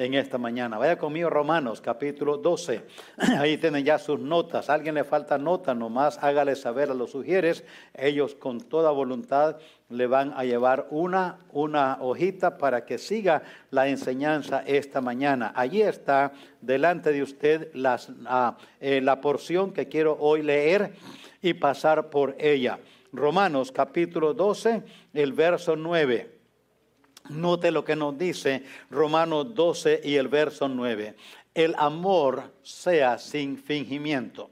en esta mañana. Vaya conmigo, Romanos capítulo 12. Ahí tienen ya sus notas. A alguien le falta nota, nomás hágale saber a los sugieres. Ellos con toda voluntad le van a llevar una hojita para que siga la enseñanza esta mañana. Allí está delante de usted la porción que quiero hoy leer y pasar por ella. Romanos capítulo 12, el verso 9. Note lo que nos dice Romanos 12 y el verso 9. El amor sea sin fingimiento.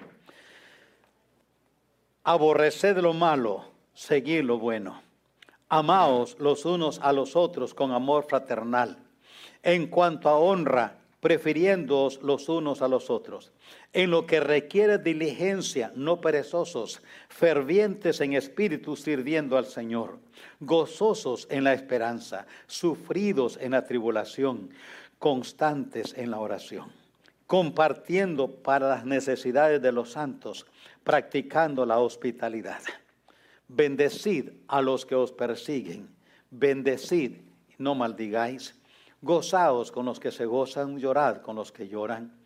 Aborreced lo malo, seguid lo bueno. Amaos los unos a los otros con amor fraternal. En cuanto a honra, prefiriéndoos los unos a los otros. En lo que requiere diligencia, no perezosos, fervientes en espíritu, sirviendo al Señor, gozosos en la esperanza, sufridos en la tribulación, constantes en la oración, compartiendo para las necesidades de los santos, practicando la hospitalidad. Bendecid a los que os persiguen, bendecid, no maldigáis. Gozaos con los que se gozan, llorad con los que lloran.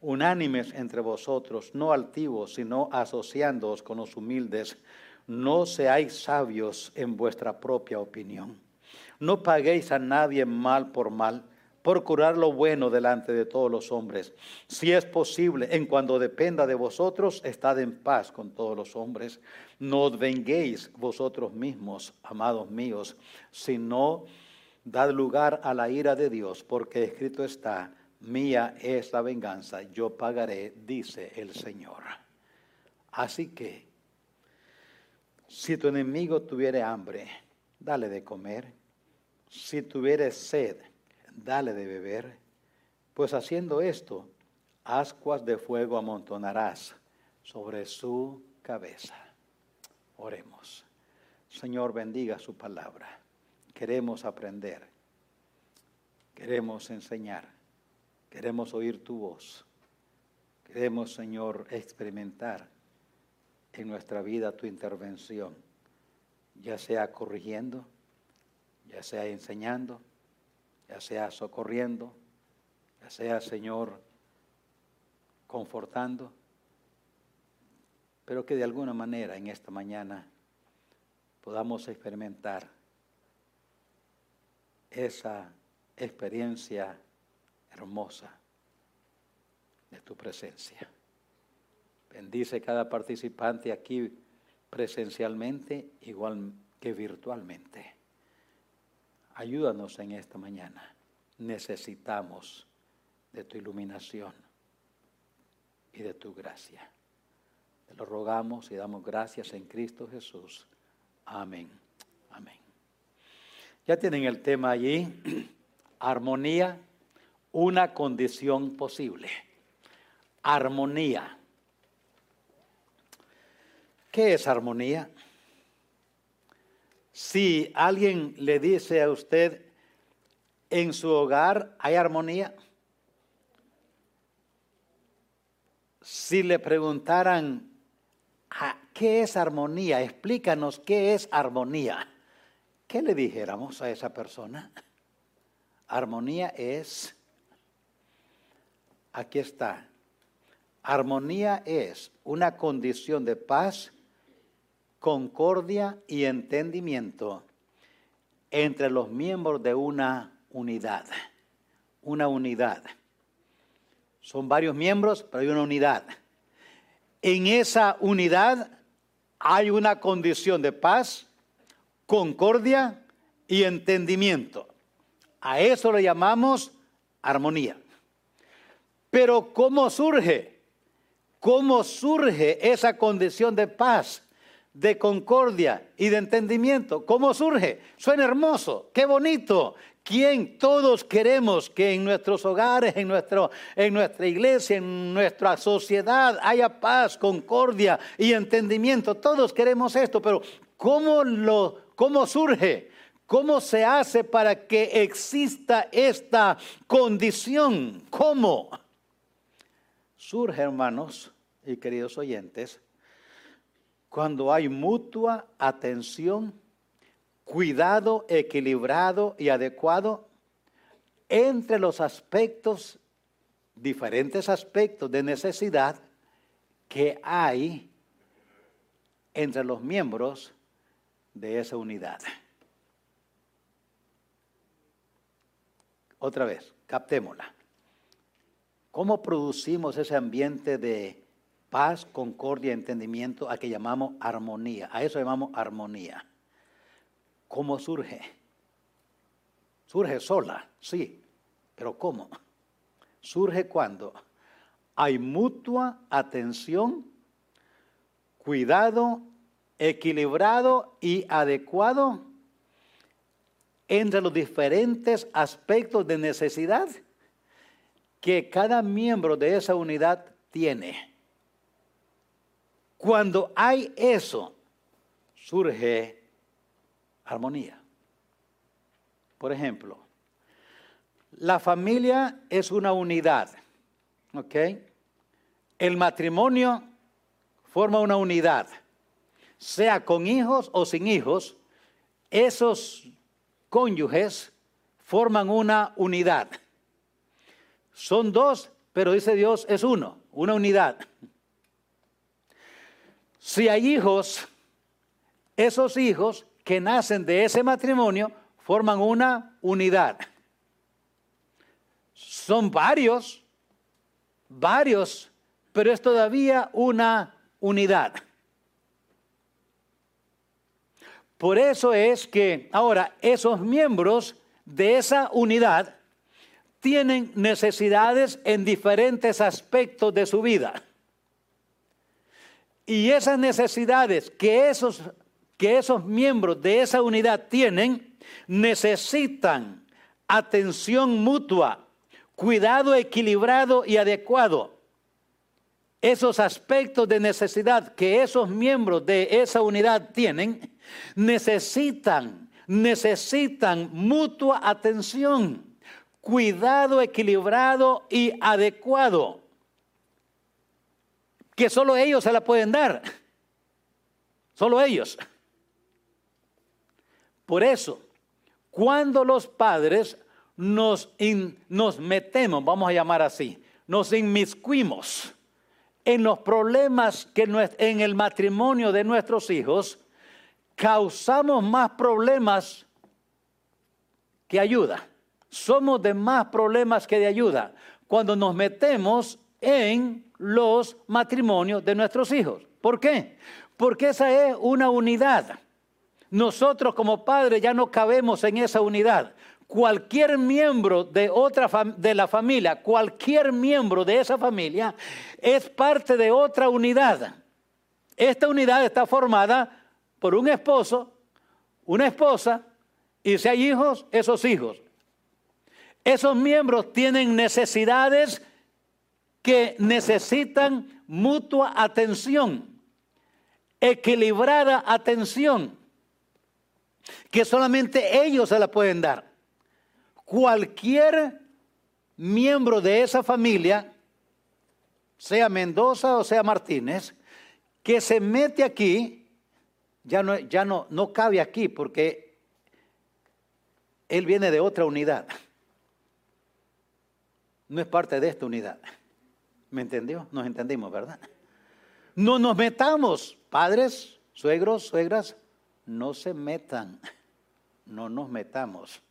Unánimes entre vosotros, no altivos, sino asociándoos con los humildes. No seáis sabios en vuestra propia opinión. No paguéis a nadie mal por mal. Procurad lo bueno delante de todos los hombres. Si es posible, en cuanto dependa de vosotros, estad en paz con todos los hombres. No os venguéis vosotros mismos, amados míos, sino dad lugar a la ira de Dios, porque escrito está: mía es la venganza, yo pagaré, dice el Señor. Así que, si tu enemigo tuviere hambre, dale de comer. Si tuviere sed, dale de beber. Pues haciendo esto, ascuas de fuego amontonarás sobre su cabeza. Oremos. Señor, bendiga su palabra. Queremos aprender, queremos enseñar, queremos oír tu voz, queremos, Señor, experimentar en nuestra vida tu intervención, ya sea corrigiendo, ya sea enseñando, ya sea socorriendo, ya sea, Señor, confortando, pero que de alguna manera en esta mañana podamos experimentar esa experiencia hermosa de tu presencia. Bendice cada participante aquí presencialmente, igual que virtualmente. Ayúdanos en esta mañana. Necesitamos de tu iluminación y de tu gracia. Te lo rogamos y damos gracias en Cristo Jesús. Amén. Amén. Ya tienen el tema allí, armonía, una condición posible. Armonía. ¿Qué es armonía? Si alguien le dice a usted, en su hogar hay armonía. Si le preguntaran, ¿qué es armonía? Explícanos qué es armonía. ¿Qué le dijéramos a esa persona? Armonía es, aquí está, armonía es una condición de paz, concordia y entendimiento entre los miembros de una unidad. Una unidad. Son varios miembros, pero hay una unidad. En esa unidad hay una condición de paz, concordia y entendimiento. A eso le llamamos armonía. Pero ¿cómo surge? ¿Cómo surge esa condición de paz, de concordia y de entendimiento? ¿Cómo surge? Suena hermoso, qué bonito. ¿Quién? Todos queremos que en nuestros hogares, en nuestra iglesia, en nuestra sociedad haya paz, concordia y entendimiento. Todos queremos esto, pero ¿Cómo surge? ¿Cómo se hace para que exista esta condición? ¿Cómo? Surge, hermanos y queridos oyentes, cuando hay mutua atención, cuidado equilibrado y adecuado entre los aspectos, diferentes aspectos de necesidad que hay entre los miembros de esa unidad. Otra vez, captémosla. ¿Cómo producimos ese ambiente de paz, concordia, entendimiento, a que llamamos armonía? A eso llamamos armonía. ¿Cómo surge? Surge sola, sí, pero ¿cómo? Surge cuando hay mutua atención, cuidado, equilibrado y adecuado entre los diferentes aspectos de necesidad que cada miembro de esa unidad tiene. Cuando hay eso, surge armonía. Por ejemplo, la familia es una unidad, ¿ok? El matrimonio forma una unidad, sea con hijos o sin hijos, esos cónyuges forman una unidad. Son dos, pero dice Dios es uno, una unidad. Si hay hijos, esos hijos que nacen de ese matrimonio forman una unidad. Son varios, pero es todavía una unidad. Por eso es que ahora esos miembros de esa unidad tienen necesidades en diferentes aspectos de su vida. Y esas necesidades que esos miembros de esa unidad tienen, necesitan atención mutua, cuidado equilibrado y adecuado. Esos aspectos de necesidad que esos miembros de esa unidad tienen, necesitan mutua atención, cuidado equilibrado y adecuado, que solo ellos se la pueden dar, solo ellos. Por eso, cuando los padres nos metemos, vamos a llamar así, nos inmiscuimos en los problemas que en el matrimonio de nuestros hijos, causamos más problemas que ayuda. Somos de más problemas que de ayuda cuando nos metemos en los matrimonios de nuestros hijos. ¿Por qué? Porque esa es una unidad. Nosotros como padres ya no cabemos en esa unidad. Cualquier miembro de esa familia es parte de otra unidad. Esta unidad está formada por un esposo, una esposa, y si hay hijos, esos hijos. Esos miembros tienen necesidades que necesitan mutua atención, equilibrada atención, que solamente ellos se la pueden dar. Cualquier miembro de esa familia, sea Mendoza o sea Martínez, que se mete aquí, ya no cabe aquí porque él viene de otra unidad. No es parte de esta unidad. ¿Me entendió? Nos entendimos, ¿verdad? No nos metamos. Padres, suegros, suegras, no se metan. No nos metamos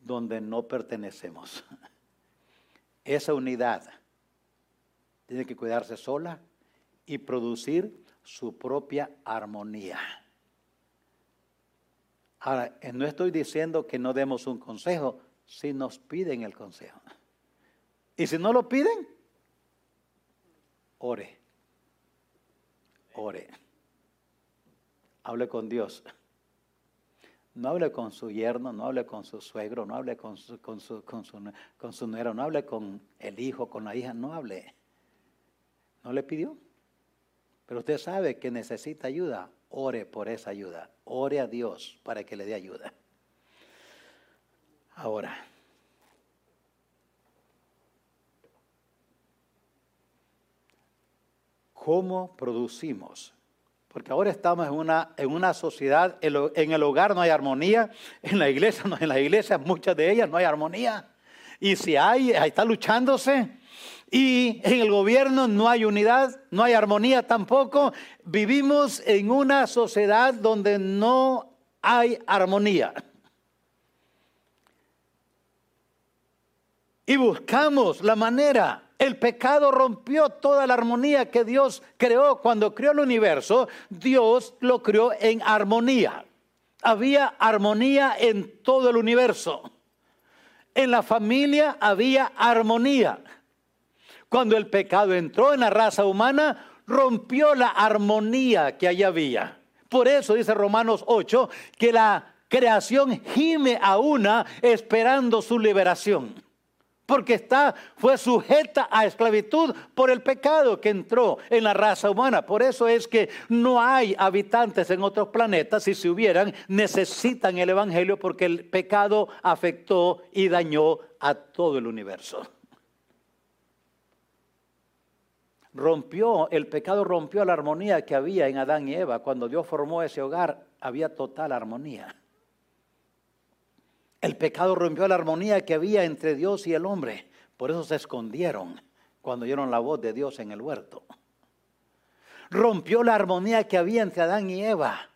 donde no pertenecemos. Esa unidad tiene que cuidarse sola y producir su propia armonía. Ahora, no estoy diciendo que no demos un consejo, si nos piden el consejo. Y si no lo piden, ore, ore, hable con Dios, no hable con su yerno, no hable con su suegro, no hable con su nuera, no hable con el hijo, con la hija, no hable, no le pidió, pero usted sabe que necesita ayuda, ore por esa ayuda, ore a Dios para que le dé ayuda. Ahora, ¿cómo producimos? Porque ahora estamos en una sociedad, en el hogar no hay armonía, en la iglesia, muchas de ellas no hay armonía. y si hay, está luchándose. Y en el gobierno no hay unidad, no hay armonía tampoco. Vivimos en una sociedad donde no hay armonía. Y buscamos la manera. El pecado rompió toda la armonía que Dios creó. Cuando creó el universo, Dios lo creó en armonía. Había armonía en todo el universo. En la familia había armonía. Cuando el pecado entró en la raza humana, rompió la armonía que allí había. Por eso dice Romanos 8 que la creación gime a una esperando su liberación. Porque fue sujeta a esclavitud por el pecado que entró en la raza humana. Por eso es que no hay habitantes en otros planetas, y si hubieran, necesitan el evangelio, porque el pecado afectó y dañó a todo el universo. El pecado rompió la armonía que había en Adán y Eva. Cuando Dios formó ese hogar, había total armonía. El pecado rompió la armonía que había entre Dios y el hombre. Por eso se escondieron cuando oyeron la voz de Dios en el huerto. Rompió la armonía que había entre Adán y Eva.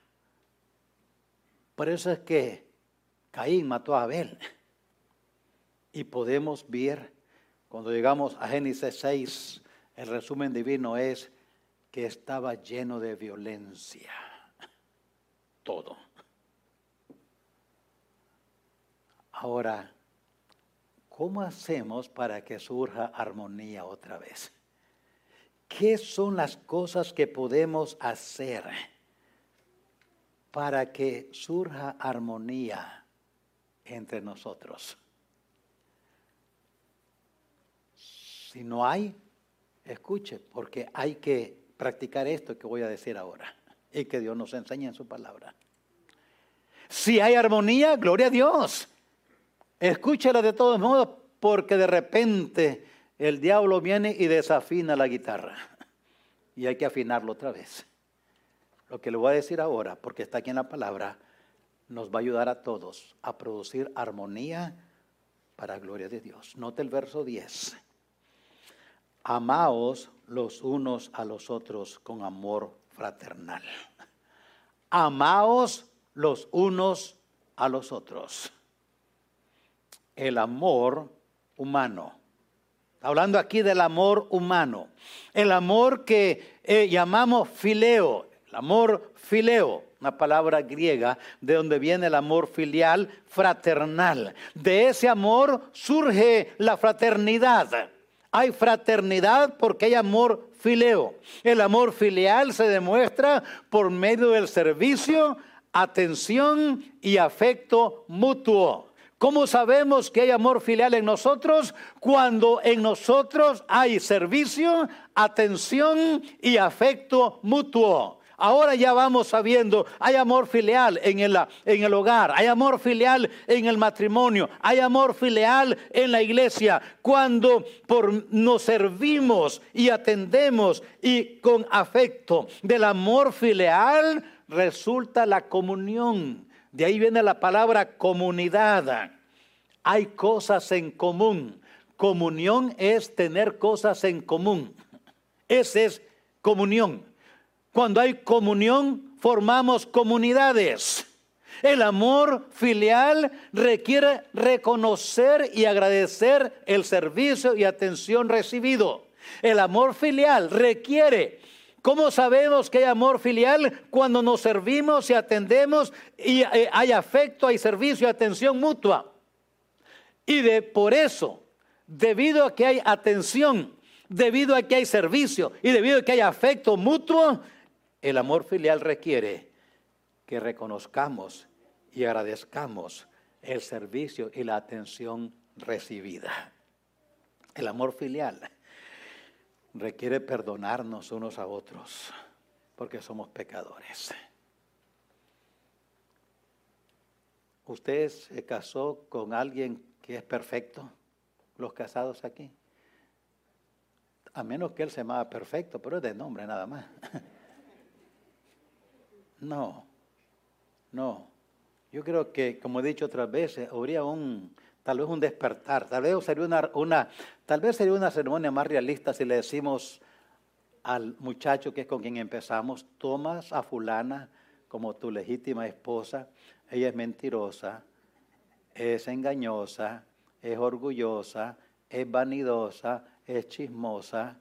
Por eso es que Caín mató a Abel. Y podemos ver, cuando llegamos a Génesis 6, el resumen divino es que estaba lleno de violencia. Todo. Ahora, ¿cómo hacemos para que surja armonía otra vez? ¿Qué son las cosas que podemos hacer para que surja armonía entre nosotros? Si no hay, escuche, porque hay que practicar esto que voy a decir ahora y que Dios nos enseña en su palabra. Si hay armonía, gloria a Dios. Escúchela de todos modos, porque de repente el diablo viene y desafina la guitarra. Y hay que afinarlo otra vez. Lo que le voy a decir ahora, porque está aquí en la palabra, nos va a ayudar a todos a producir armonía para la gloria de Dios. Note el verso 10. Amaos los unos a los otros con amor fraternal. Amaos los unos a los otros. El amor humano. Hablando aquí del amor humano. El amor que llamamos fileo. El amor fileo. Una palabra griega de donde viene el amor filial, fraternal. De ese amor surge la fraternidad. Hay fraternidad porque hay amor fileo. El amor filial se demuestra por medio del servicio, atención y afecto mutuo. ¿Cómo sabemos que hay amor filial en nosotros? Cuando en nosotros hay servicio, atención y afecto mutuo. Ahora ya vamos sabiendo, hay amor filial en el hogar, hay amor filial en el matrimonio, hay amor filial en la iglesia. Cuando nos servimos y atendemos y con afecto, del amor filial resulta la comunión. De ahí viene la palabra comunidad. Hay cosas en común. Comunión es tener cosas en común. Esa es comunión. Cuando hay comunión, formamos comunidades. El amor filial requiere reconocer y agradecer el servicio y atención recibido. El amor filial requiere... ¿Cómo sabemos que hay amor filial? Cuando nos servimos y atendemos y hay afecto, hay servicio, atención mutua. Y por eso, debido a que hay atención, debido a que hay servicio y debido a que hay afecto mutuo, el amor filial requiere que reconozcamos y agradezcamos el servicio y la atención recibida. El amor filial requiere perdonarnos unos a otros, porque somos pecadores. ¿Usted se casó con alguien que es perfecto? Los casados aquí. A menos que él se llamaba perfecto, pero es de nombre nada más. No. Yo creo que, como he dicho otras veces, habría un tal vez un despertar, tal vez sería una ceremonia más realista si le decimos al muchacho que es con quien empezamos, tomas a fulana como tu legítima esposa, ella es mentirosa, es engañosa, es orgullosa, es vanidosa, es chismosa,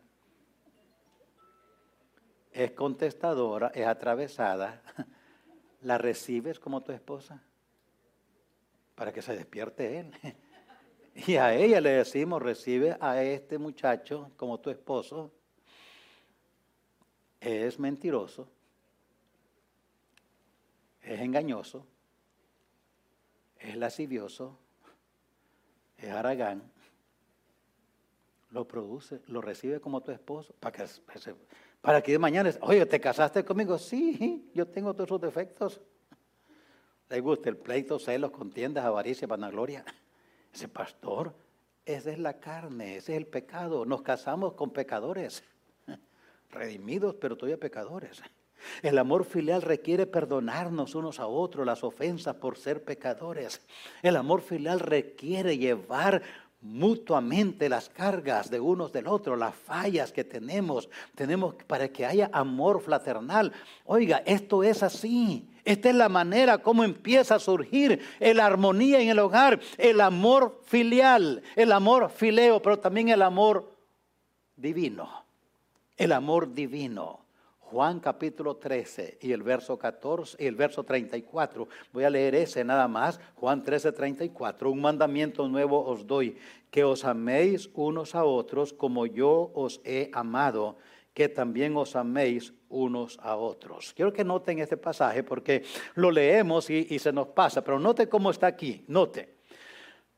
es contestadora, es atravesada, ¿la recibes como tu esposa? Para que se despierte él. Y a ella le decimos, recibe a este muchacho como tu esposo, es mentiroso, es engañoso, es lascivioso, es haragán, lo recibe como tu esposo, para que de mañana, oye, ¿te casaste conmigo? Sí, yo tengo todos esos defectos. Le gusta el pleito, celos, contiendas, avaricia, vanagloria. Ese pastor, esa es la carne, ese es el pecado. Nos casamos con pecadores, redimidos, pero todavía pecadores. El amor filial requiere perdonarnos unos a otros las ofensas por ser pecadores. El amor filial requiere llevar mutuamente las cargas de unos del otro, las fallas que tenemos para que haya amor fraternal. Oiga, esto es así. Esta es la manera como empieza a surgir la armonía en el hogar, el amor filial, el amor fileo, pero también el amor divino. El amor divino. Juan capítulo 13 y el verso 14 y el verso 34. Voy a leer ese nada más. Juan 13, 34. Un mandamiento nuevo os doy, que os améis unos a otros como yo os he amado, que también os améis unos a otros. Quiero que noten este pasaje porque lo leemos y se nos pasa, pero note cómo está aquí, note.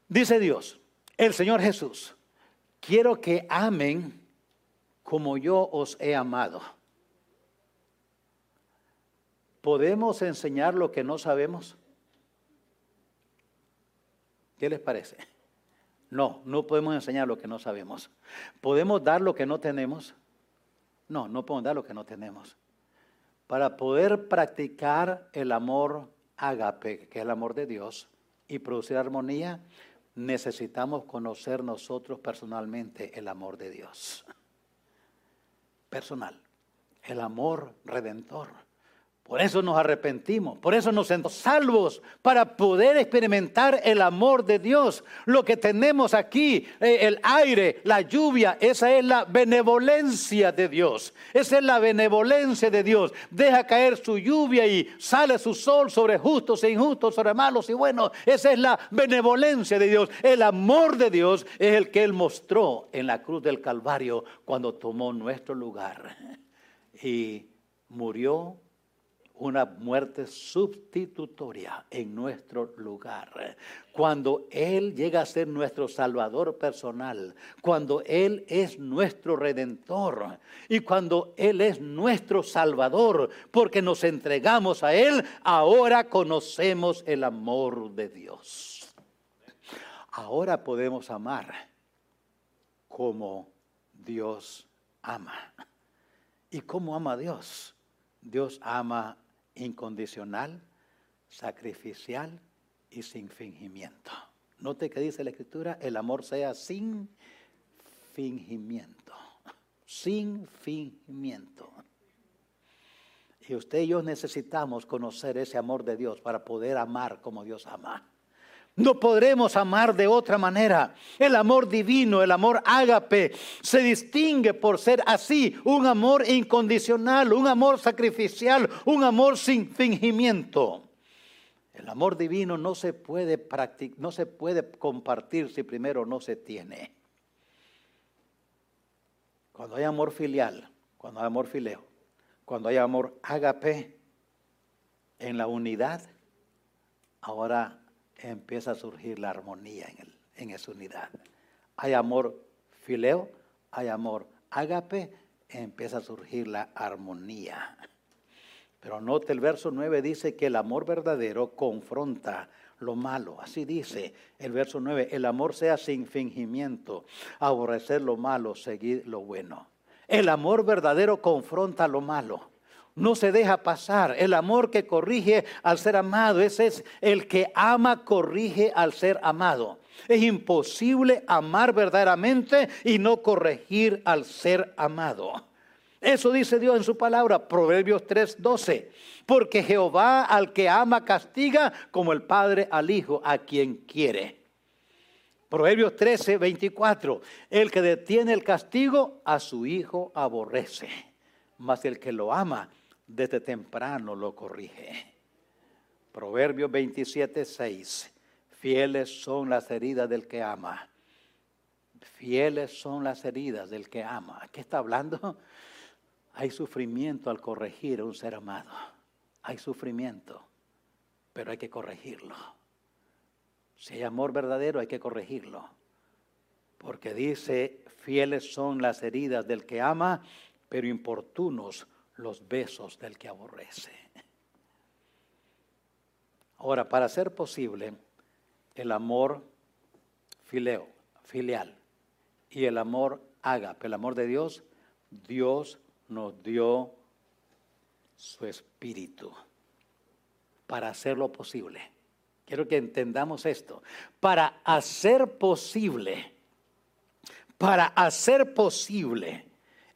Dice Dios, el Señor Jesús, quiero que amen como yo os he amado. ¿Podemos enseñar lo que no sabemos? ¿Qué les parece? No, no podemos enseñar lo que no sabemos. ¿Podemos dar lo que no tenemos? No, no podemos dar lo que no tenemos. Para poder practicar el amor ágape, que es el amor de Dios, y producir armonía, necesitamos conocer nosotros personalmente el amor de Dios. Personal. El amor redentor. Por eso nos arrepentimos, por eso nos sentimos salvos, para poder experimentar el amor de Dios. Lo que tenemos aquí, el aire, la lluvia, esa es la benevolencia de Dios. Esa es la benevolencia de Dios. Deja caer su lluvia y sale su sol sobre justos e injustos, sobre malos y buenos. Esa es la benevolencia de Dios. El amor de Dios es el que Él mostró en la cruz del Calvario cuando tomó nuestro lugar y murió. Una muerte sustitutoria en nuestro lugar. Cuando Él llega a ser nuestro Salvador personal, cuando Él es nuestro Redentor y cuando Él es nuestro Salvador, porque nos entregamos a Él, ahora conocemos el amor de Dios. Ahora podemos amar como Dios ama. ¿Y cómo ama a Dios? Dios ama incondicional, sacrificial y sin fingimiento. Note que dice la Escritura, el amor sea sin fingimiento, sin fingimiento. Y usted y yo necesitamos conocer ese amor de Dios para poder amar como Dios ama. No podremos amar de otra manera. El amor divino, el amor ágape, se distingue por ser así, un amor incondicional, un amor sacrificial, un amor sin fingimiento. El amor divino no se puede compartir si primero no se tiene. Cuando hay amor filial, cuando hay amor fileo, cuando hay amor ágape, en la unidad, ahora empieza a surgir la armonía en esa unidad. Hay amor fileo, hay amor ágape, empieza a surgir la armonía. Pero note el verso 9, dice que el amor verdadero confronta lo malo. Así dice el verso 9, el amor sea sin fingimiento, aborrecer lo malo, seguir lo bueno. El amor verdadero confronta lo malo. No se deja pasar. El amor que corrige al ser amado, ese es el que ama, corrige al ser amado. Es imposible amar verdaderamente y no corregir al ser amado. Eso dice Dios en su palabra, Proverbios 3:12. Porque Jehová al que ama castiga, como el padre al hijo, a quien quiere. Proverbios 13:24. El que detiene el castigo a su hijo aborrece, mas el que lo ama desde temprano lo corrige. Proverbios 27:6. Fieles son las heridas del que ama. Fieles son las heridas del que ama. ¿Qué está hablando? Hay sufrimiento al corregir a un ser amado. Hay sufrimiento, pero hay que corregirlo. Si hay amor verdadero, hay que corregirlo. Porque dice, fieles son las heridas del que ama, pero importunos los besos del que aborrece. Ahora, para ser posible el amor filial y el amor ágape, el amor de Dios, Dios nos dio su espíritu para hacerlo posible. Quiero que entendamos esto. Para hacer posible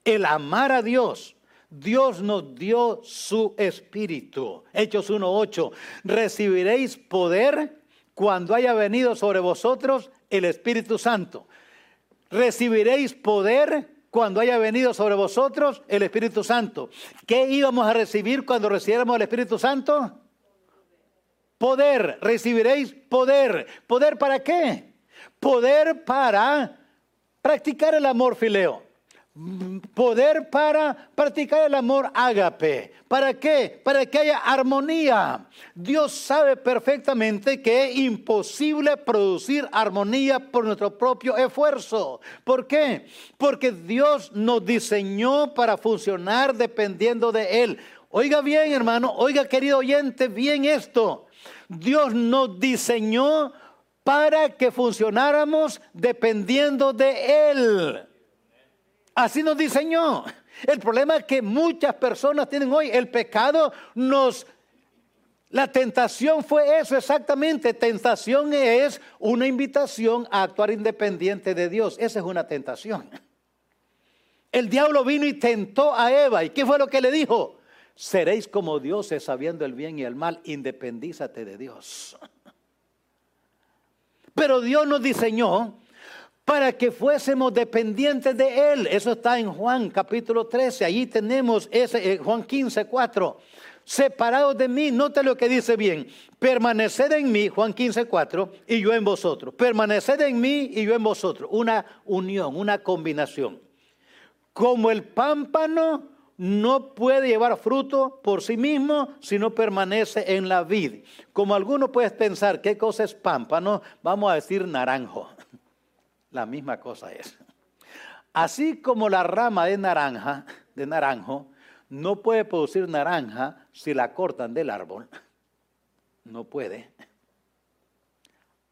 el amar a Dios, Dios nos dio su espíritu. Hechos 1:8. Recibiréis poder cuando haya venido sobre vosotros el Espíritu Santo. Recibiréis poder cuando haya venido sobre vosotros el Espíritu Santo. ¿Qué íbamos a recibir cuando recibiéramos el Espíritu Santo? Poder. Recibiréis poder. ¿Poder para qué? Poder para practicar el amor fileo. Poder para practicar el amor ágape. ¿Para qué? Para que haya armonía. Dios sabe perfectamente que es imposible producir armonía por nuestro propio esfuerzo. ¿Por qué? Porque Dios nos diseñó para funcionar dependiendo de Él. Oiga bien, hermano, oiga, querido oyente, bien esto. Dios nos diseñó para que funcionáramos dependiendo de Él. Así nos diseñó. El problema es que muchas personas tienen hoy el pecado. La tentación fue eso exactamente. Tentación es una invitación a actuar independiente de Dios. Esa es una tentación. El diablo vino y tentó a Eva. ¿Y qué fue lo que le dijo? Seréis como dioses sabiendo el bien y el mal. Independízate de Dios. Pero Dios nos diseñó para que fuésemos dependientes de Él. Eso está en Juan capítulo 13. Allí tenemos ese, Juan 15:4. Separados de mí, nota lo que dice bien. Permaneced en mí, Juan 15:4, y yo en vosotros. Permaneced en mí y yo en vosotros. Una unión, una combinación. Como el pámpano no puede llevar fruto por sí mismo si no permanece en la vid. Como alguno puede pensar, ¿qué cosa es pámpano? Vamos a decir naranjo. La misma cosa es. Así como la rama de naranjo, no puede producir naranja si la cortan del árbol. No puede.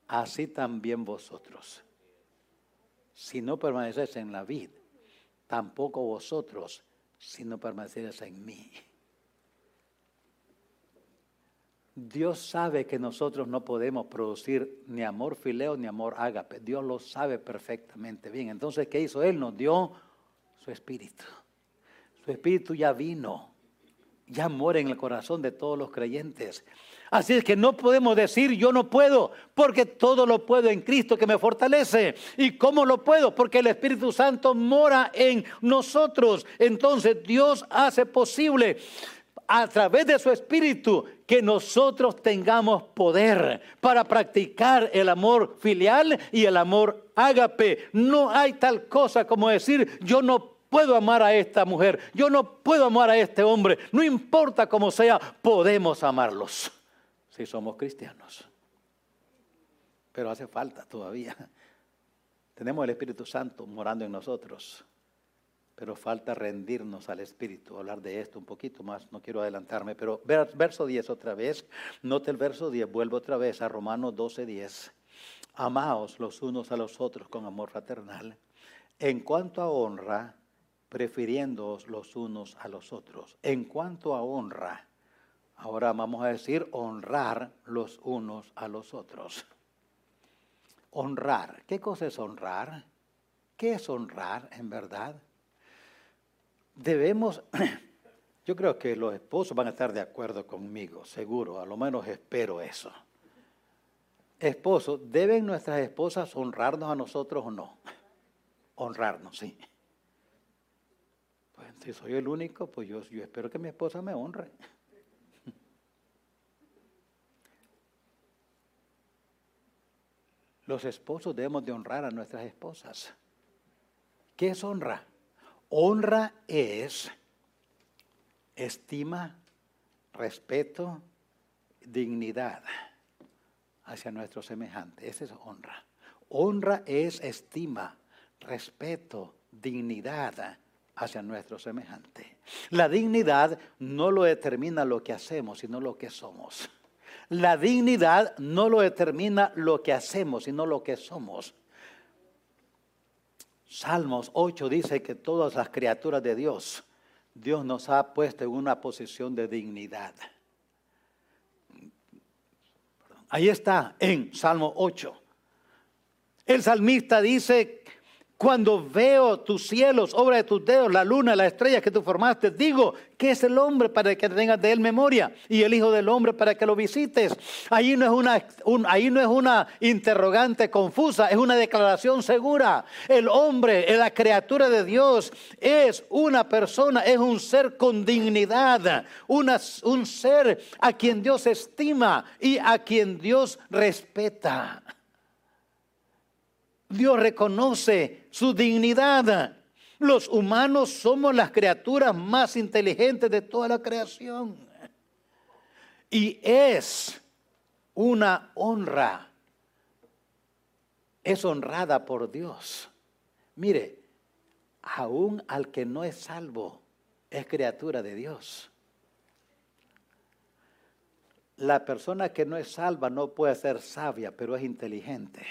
Así también vosotros. Si no permanecéis en la vid, tampoco vosotros, si no permanecéis en mí. Dios sabe que nosotros no podemos producir ni amor fileo ni amor ágape. Dios lo sabe perfectamente bien. Entonces, ¿qué hizo Él? Nos dio su espíritu. Su espíritu ya vino, ya mora en el corazón de todos los creyentes. Así es que no podemos decir yo no puedo, porque todo lo puedo en Cristo que me fortalece. ¿Y cómo lo puedo? Porque el Espíritu Santo mora en nosotros. Entonces, Dios hace posible a través de su espíritu que nosotros tengamos poder para practicar el amor filial y el amor ágape. No hay tal cosa como decir yo no puedo amar a esta mujer, yo no puedo amar a este hombre. No importa cómo sea, podemos amarlos si somos cristianos. Pero hace falta todavía. Tenemos el Espíritu Santo morando en nosotros. Pero falta rendirnos al Espíritu, hablar de esto un poquito más, no quiero adelantarme, pero verso 10 otra vez, note el verso 10, vuelvo otra vez a Romanos 12:10. Amaos los unos a los otros con amor fraternal, en cuanto a honra, prefiriéndoos los unos a los otros. En cuanto a honra, ahora vamos a decir honrar los unos a los otros. Honrar. ¿Qué cosa es honrar? ¿Qué es honrar en verdad? Debemos, yo creo que los esposos van a estar de acuerdo conmigo, seguro, a lo menos espero eso. Esposos, ¿deben nuestras esposas honrarnos a nosotros o no? Honrarnos, sí. Pues si soy el único, pues yo espero que mi esposa me honre. Los esposos debemos de honrar a nuestras esposas. ¿Qué es honra? Honra es estima, respeto, dignidad hacia nuestro semejante. Esa es honra. Honra es estima, respeto, dignidad hacia nuestro semejante. La dignidad no lo determina lo que hacemos, sino lo que somos. La dignidad no lo determina lo que hacemos, sino lo que somos. Salmos 8 dice que todas las criaturas de Dios, Dios nos ha puesto en una posición de dignidad. Ahí está, en Salmo 8. El salmista dice, cuando veo tus cielos, obra de tus dedos, la luna, las estrellas que tú formaste, digo, ¿qué es el hombre para que tengas de él memoria? Y el hijo del hombre para que lo visites. Ahí no es una interrogante confusa, es una declaración segura. El hombre, la criatura de Dios, es una persona, es un ser con dignidad, un ser a quien Dios estima y a quien Dios respeta. Dios reconoce su dignidad. Los humanos somos las criaturas más inteligentes de toda la creación. Y es una honra. Es honrada por Dios. Mire, aún al que no es salvo es criatura de Dios. La persona que no es salva no puede ser sabia, pero es inteligente.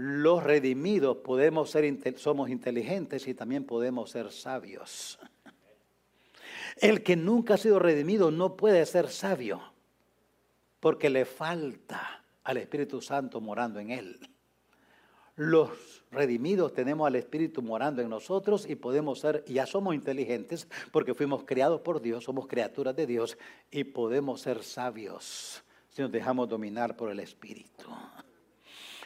Los redimidos somos inteligentes y también podemos ser sabios. El que nunca ha sido redimido no puede ser sabio porque le falta al Espíritu Santo morando en él. Los redimidos tenemos al Espíritu morando en nosotros y podemos ser, ya somos inteligentes porque fuimos creados por Dios, somos criaturas de Dios y podemos ser sabios si nos dejamos dominar por el Espíritu.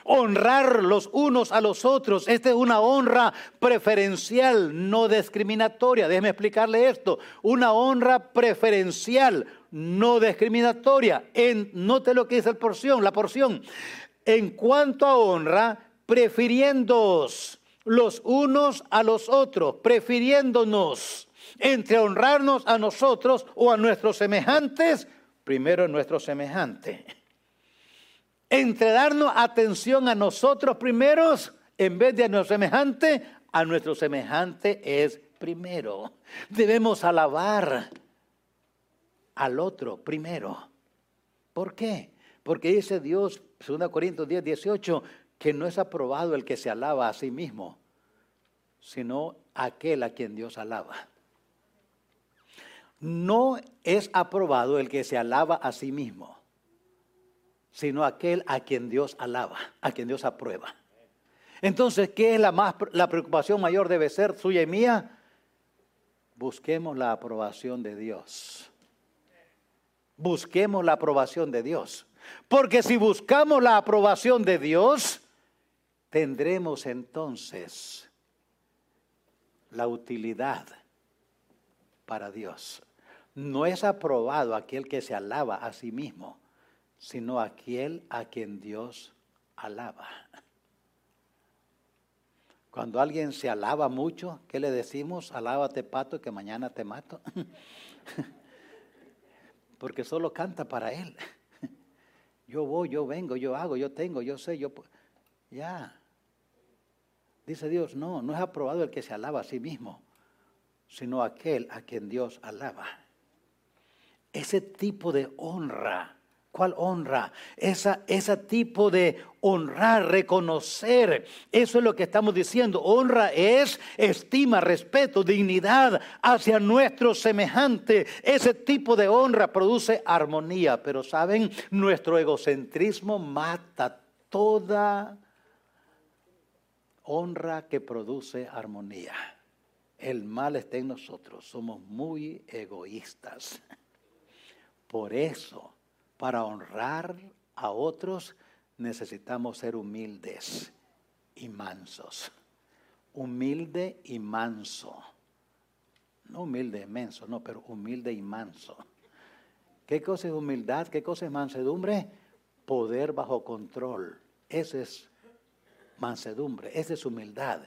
Honrar los unos a los otros. Esta es una honra preferencial, no discriminatoria. Déjeme explicarle esto. Una honra preferencial, no discriminatoria. Note lo que dice la porción. En cuanto a honra, prefiriéndoos los unos a los otros, prefiriéndonos entre honrarnos a nosotros o a nuestros semejantes, primero nuestro semejante. Entre darnos atención a nosotros primeros, en vez de a nuestro semejante es primero. Debemos alabar al otro primero. ¿Por qué? Porque dice Dios, 2 Corintios 10, 18, que no es aprobado el que se alaba a sí mismo, sino aquel a quien Dios alaba. No es aprobado el que se alaba a sí mismo, sino aquel a quien Dios alaba, a quien Dios aprueba. Entonces, ¿qué es la preocupación mayor debe ser suya y mía? Busquemos la aprobación de Dios. Busquemos la aprobación de Dios. Porque si buscamos la aprobación de Dios, tendremos entonces la utilidad para Dios. No es aprobado aquel que se alaba a sí mismo, sino aquel a quien Dios alaba. Cuando alguien se alaba mucho, ¿qué le decimos? Alábate, pato, que mañana te mato. Porque solo canta para él. Yo voy, yo vengo, yo hago, yo tengo, yo sé, yo... Ya. Dice Dios, no es aprobado el que se alaba a sí mismo, sino aquel a quien Dios alaba. Ese tipo de honra. ¿Cuál honra? Ese tipo de honrar, reconocer. Eso es lo que estamos diciendo. Honra es estima, respeto, dignidad hacia nuestro semejante. Ese tipo de honra produce armonía. Pero, ¿saben? Nuestro egocentrismo mata toda honra que produce armonía. El mal está en nosotros, somos muy egoístas. Por eso, para honrar a otros, necesitamos ser humildes y mansos. Humilde y manso. No humilde y menso, no, pero humilde y manso. ¿Qué cosa es humildad? ¿Qué cosa es mansedumbre? Poder bajo control. Esa es mansedumbre, esa es humildad.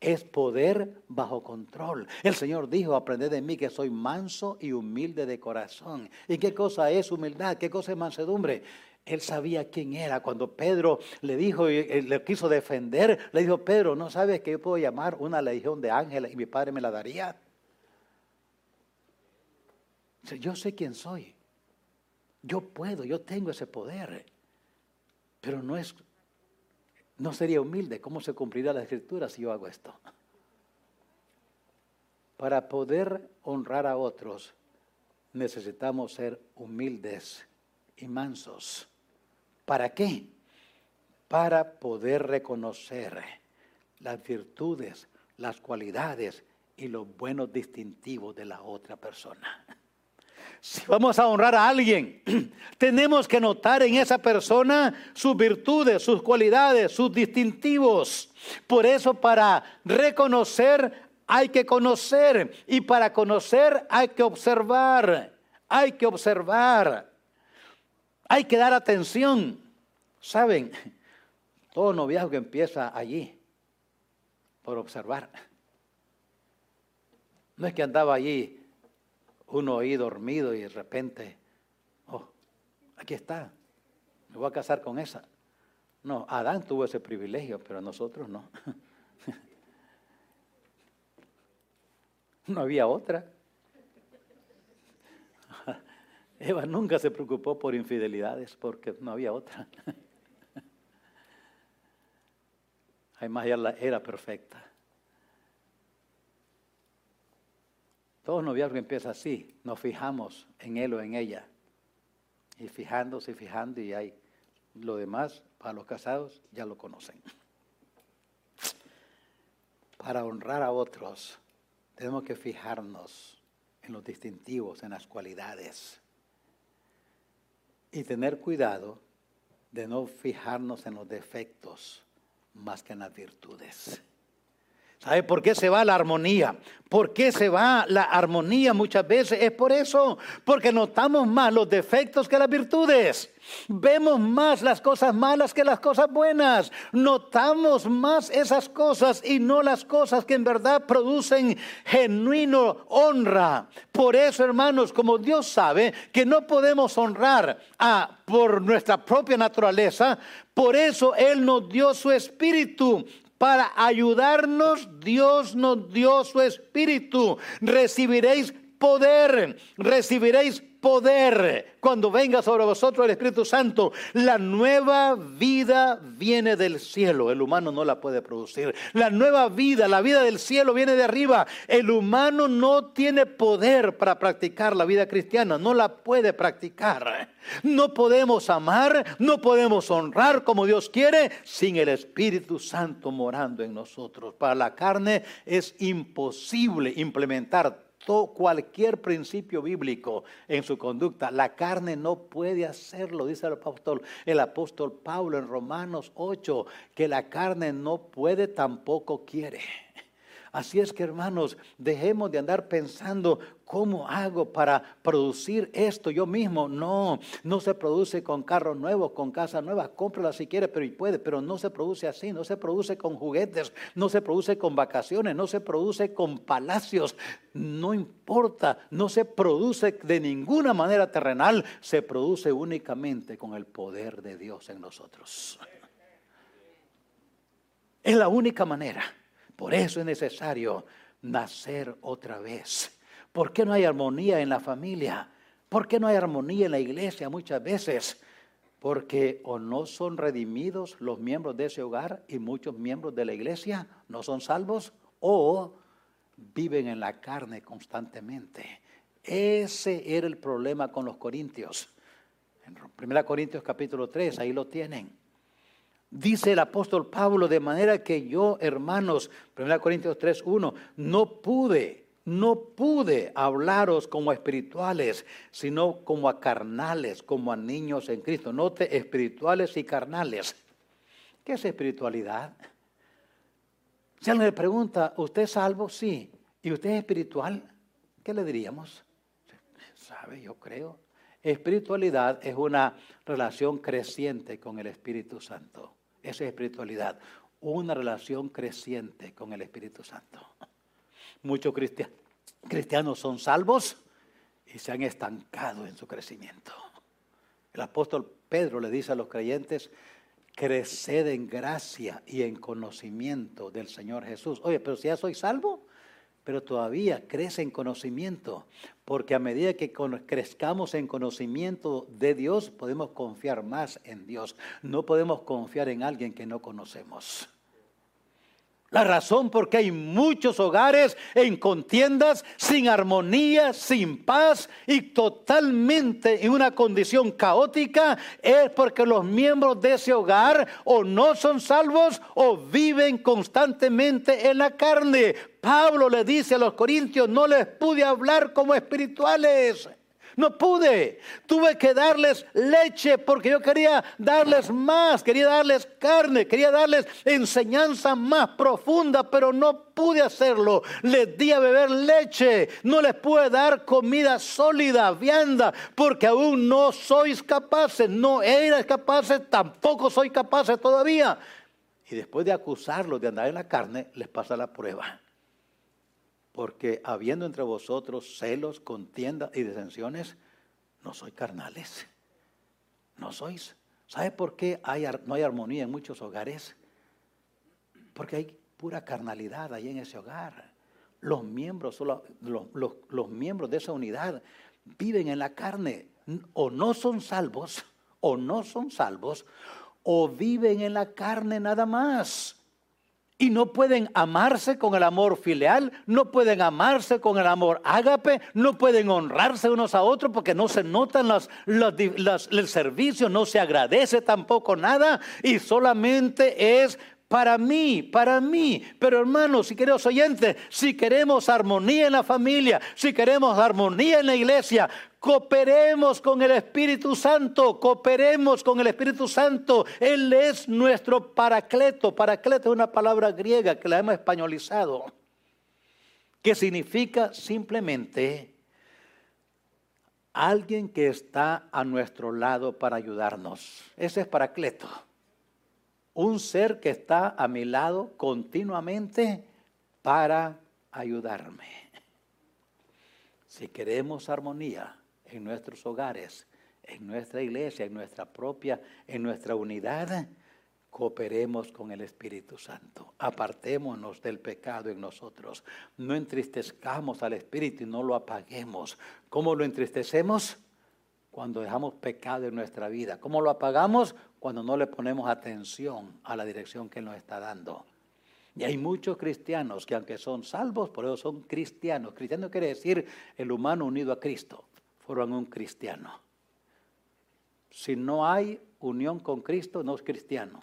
Es poder bajo control. El Señor dijo, aprended de mí que soy manso y humilde de corazón. ¿Y qué cosa es humildad? ¿Qué cosa es mansedumbre? Él sabía quién era. Cuando Pedro le dijo y le quiso defender, le dijo, Pedro, ¿no sabes que yo puedo llamar una legión de ángeles y mi Padre me la daría? Yo sé quién soy. Yo puedo, yo tengo ese poder. Pero no es... no sería humilde. ¿Cómo se cumplirá la Escritura si yo hago esto? Para poder honrar a otros, necesitamos ser humildes y mansos. ¿Para qué? Para poder reconocer las virtudes, las cualidades y los buenos distintivos de la otra persona. Si vamos a honrar a alguien, tenemos que notar en esa persona sus virtudes, sus cualidades, sus distintivos. Por eso, para reconocer hay que conocer, y para conocer hay que observar, hay que dar atención. ¿Saben? Todo noviazgo que empieza allí, por observar. No es que andaba allí uno ahí dormido y de repente, oh, aquí está, me voy a casar con esa. No, Adán tuvo ese privilegio, pero nosotros no. No había otra. Eva nunca se preocupó por infidelidades porque no había otra. Además, ella era perfecta. Todos noviazgos empiezan así, nos fijamos en él o en ella. Y fijándose y fijando, y ahí lo demás, para los casados, ya lo conocen. Para honrar a otros, tenemos que fijarnos en los distintivos, en las cualidades. Y tener cuidado de no fijarnos en los defectos más que en las virtudes. ¿Sabe por qué se va la armonía? ¿Por qué se va la armonía muchas veces? Es por eso, porque notamos más los defectos que las virtudes. Vemos más las cosas malas que las cosas buenas. Notamos más esas cosas y no las cosas que en verdad producen genuino honra. Por eso, hermanos, como Dios sabe que no podemos honrar por nuestra propia naturaleza, por eso Él nos dio su Espíritu. Para ayudarnos, Dios nos dio su Espíritu. Recibiréis poder cuando venga sobre vosotros el Espíritu Santo. La nueva vida viene del cielo, el humano no la puede producir. La nueva vida, la vida del cielo viene de arriba. El humano no tiene poder para practicar la vida cristiana, no la puede practicar. No podemos amar, no podemos honrar como Dios quiere sin el Espíritu Santo morando en nosotros. Para la carne es imposible implementar cualquier principio bíblico en su conducta. La carne no puede hacerlo, dice el apóstol Pablo en Romanos 8, que la carne no puede, tampoco quiere. Así es que, hermanos, dejemos de andar pensando, ¿cómo hago para producir esto yo mismo? No, no se produce con carros nuevos, con casas nuevas. Cómprala si quiere, pero no se produce así. No se produce con juguetes, no se produce con vacaciones, no se produce con palacios. No importa, no se produce de ninguna manera terrenal. Se produce únicamente con el poder de Dios en nosotros. Es la única manera. Por eso es necesario nacer otra vez. ¿Por qué no hay armonía en la familia? ¿Por qué no hay armonía en la iglesia muchas veces? Porque o no son redimidos los miembros de ese hogar, y muchos miembros de la iglesia no son salvos, o viven en la carne constantemente. Ese era el problema con los corintios. En 1 Corintios capítulo 3, ahí lo tienen. Dice el apóstol Pablo, de manera que yo, hermanos, 1 Corintios 3:1, no pude hablaros como a espirituales, sino como a carnales, como a niños en Cristo. Note, espirituales y carnales. ¿Qué es espiritualidad? Si alguien le pregunta, ¿usted es salvo? Sí. ¿Y usted es espiritual? ¿Qué le diríamos? ¿Sabe? Yo creo. Espiritualidad es una relación creciente con el Espíritu Santo. Esa es espiritualidad, una relación creciente con el Espíritu Santo. Muchos cristianos son salvos y se han estancado en su crecimiento. El apóstol Pedro le dice a los creyentes, creced en gracia y en conocimiento del Señor Jesús. Oye, pero si ya soy salvo, pero todavía crece en conocimiento, porque a medida que crezcamos en conocimiento de Dios, podemos confiar más en Dios. No podemos confiar en alguien que no conocemos. La razón por qué hay muchos hogares en contiendas, sin armonía, sin paz y totalmente en una condición caótica, es porque los miembros de ese hogar o no son salvos o viven constantemente en la carne. Pablo le dice a los corintios, no les pude hablar como espirituales. No pude, tuve que darles leche porque yo quería darles más, quería darles carne, quería darles enseñanza más profunda, pero no pude hacerlo. Les di a beber leche, no les pude dar comida sólida, vianda, porque aún no sois capaces, no erais capaces, tampoco soy capaces todavía. Y después de acusarlos de andar en la carne, les pasa la prueba. Porque habiendo entre vosotros celos, contiendas y disensiones, no sois carnales, no sois. ¿Sabe por qué no hay armonía en muchos hogares? Porque hay pura carnalidad ahí en ese hogar. Los miembros de esa unidad viven en la carne, o no son salvos, o viven en la carne nada más. Y no pueden amarse con el amor filial, no pueden amarse con el amor ágape, no pueden honrarse unos a otros porque no se notan el servicio, no se agradece tampoco nada y solamente es para mí. Pero hermanos y queridos oyentes, si queremos armonía en la familia, si queremos armonía en la iglesia, cooperemos con el Espíritu Santo. Él es nuestro paracleto. Paracleto es una palabra griega que la hemos españolizado, que significa simplemente alguien que está a nuestro lado para ayudarnos. Ese es paracleto. Un ser que está a mi lado continuamente para ayudarme. Si queremos armonía en nuestros hogares, en nuestra iglesia, en nuestra unidad, cooperemos con el Espíritu Santo. Apartémonos del pecado en nosotros. No entristezcamos al Espíritu y no lo apaguemos. ¿Cómo lo entristecemos? Cuando dejamos pecado en nuestra vida. ¿Cómo lo apagamos? Cuando no le ponemos atención a la dirección que nos está dando. Y hay muchos cristianos que aunque son salvos, por eso son cristianos. Cristiano quiere decir el humano unido a Cristo. Fueron un cristiano. Si no hay unión con Cristo, no es cristiano.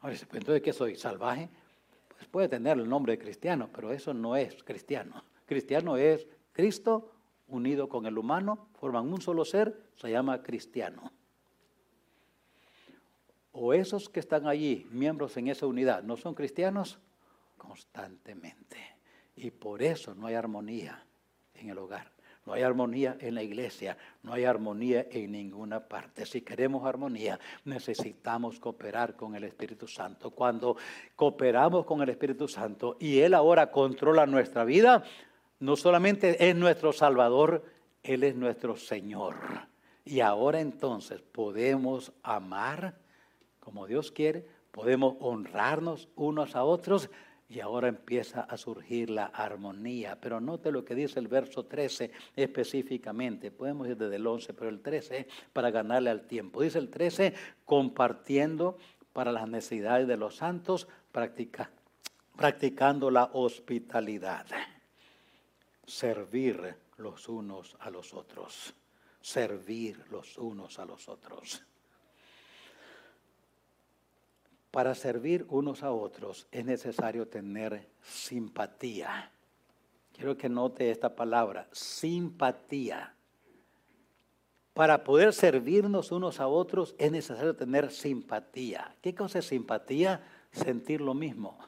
Ahora, pues, ¿entonces qué soy? ¿Salvaje? Pues puede tener el nombre de cristiano, pero eso no es cristiano. Cristiano es Cristo unido con el humano, forman un solo ser, se llama cristiano. O esos que están allí, miembros en esa unidad, no son cristianos constantemente. Y por eso no hay armonía en el hogar, no hay armonía en la iglesia, no hay armonía en ninguna parte. Si queremos armonía, necesitamos cooperar con el Espíritu Santo. Cuando cooperamos con el Espíritu Santo y Él ahora controla nuestra vida, no solamente es nuestro Salvador, Él es nuestro Señor. Y ahora entonces podemos amar como Dios quiere, podemos honrarnos unos a otros y ahora empieza a surgir la armonía. Pero note lo que dice el verso 13 específicamente. Podemos ir desde el 11, pero el 13 para ganarle al tiempo. Dice el 13, compartiendo para las necesidades de los santos, practicando la hospitalidad. Servir los unos a los otros. Para servir unos a otros es necesario tener simpatía. Quiero que note esta palabra, simpatía. Para poder servirnos unos a otros es necesario tener simpatía. ¿Qué cosa es simpatía? Sentir lo mismo.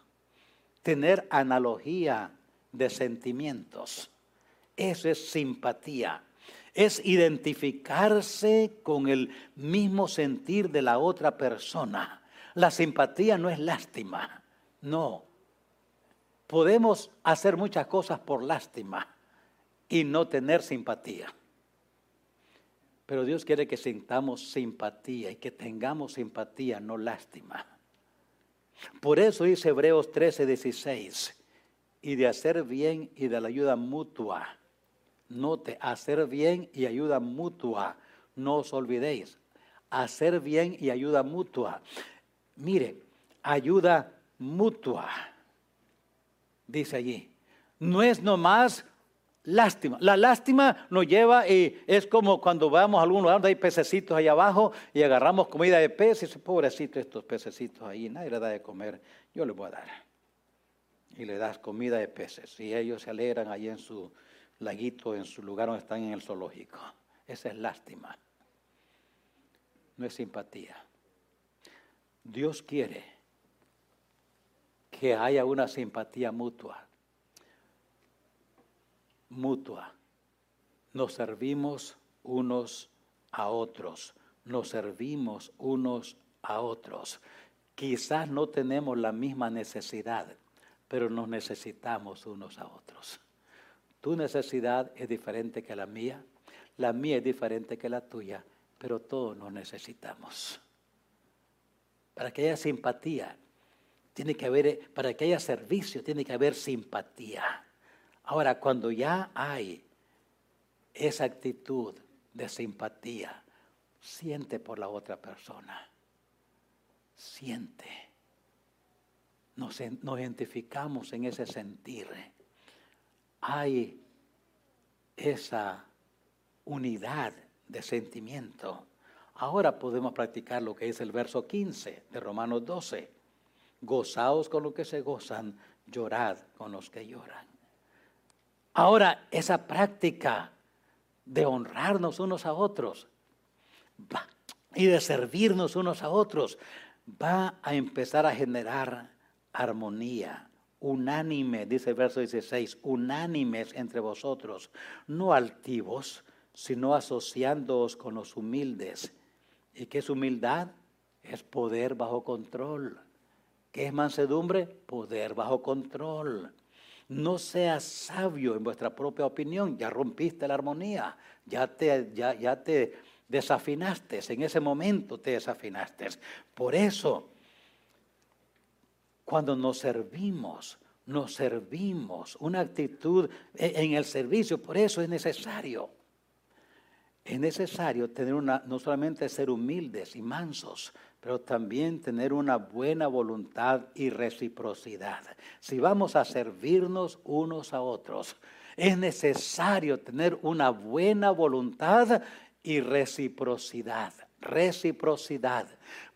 Tener analogía de sentimientos. Eso es simpatía. Es identificarse con el mismo sentir de la otra persona. La simpatía no es lástima, no. Podemos hacer muchas cosas por lástima y no tener simpatía. Pero Dios quiere que sintamos simpatía y que tengamos simpatía, no lástima. Por eso dice Hebreos 13:16, y de hacer bien y de la ayuda mutua. Note, hacer bien y ayuda mutua, no os olvidéis. Hacer bien y ayuda mutua. Mire, ayuda mutua, dice allí, no es nomás lástima. La lástima nos lleva y es como cuando vamos a algún lugar donde hay pececitos allá abajo y agarramos comida de pez y dice, pobrecito estos pececitos ahí, nadie les da de comer, yo les voy a dar. Y le das comida de peces y ellos se alegran allí en su laguito, en su lugar donde están en el zoológico. Esa es lástima, no es simpatía. Dios quiere que haya una simpatía mutua. Mutua. Nos servimos unos a otros. Nos servimos unos a otros. Quizás no tenemos la misma necesidad, pero nos necesitamos unos a otros. Tu necesidad es diferente que la mía. La mía es diferente que la tuya, pero todos nos necesitamos. Para que haya simpatía, tiene que haber, para que haya servicio, tiene que haber simpatía. Ahora, cuando ya hay esa actitud de simpatía, siente por la otra persona. Siente. Nos identificamos en ese sentir. Hay esa unidad de sentimiento. Ahora podemos practicar lo que es el verso 15 de Romanos 12. Gozaos con los que se gozan, llorad con los que lloran. Ahora, esa práctica de honrarnos unos a otros y de servirnos unos a otros va a empezar a generar armonía. Unánime, dice el verso 16, unánimes entre vosotros, no altivos, sino asociándoos con los humildes. ¿Y qué es humildad? Es poder bajo control. ¿Qué es mansedumbre? Poder bajo control. No seas sabio en vuestra propia opinión. Ya rompiste la armonía. Ya te desafinaste. En ese momento te desafinaste. Por eso, cuando nos servimos. Una actitud en el servicio. Por eso es necesario. Es necesario tener no solamente ser humildes y mansos, pero también tener una buena voluntad y reciprocidad. Si vamos a servirnos unos a otros, es necesario tener una buena voluntad y reciprocidad. Reciprocidad.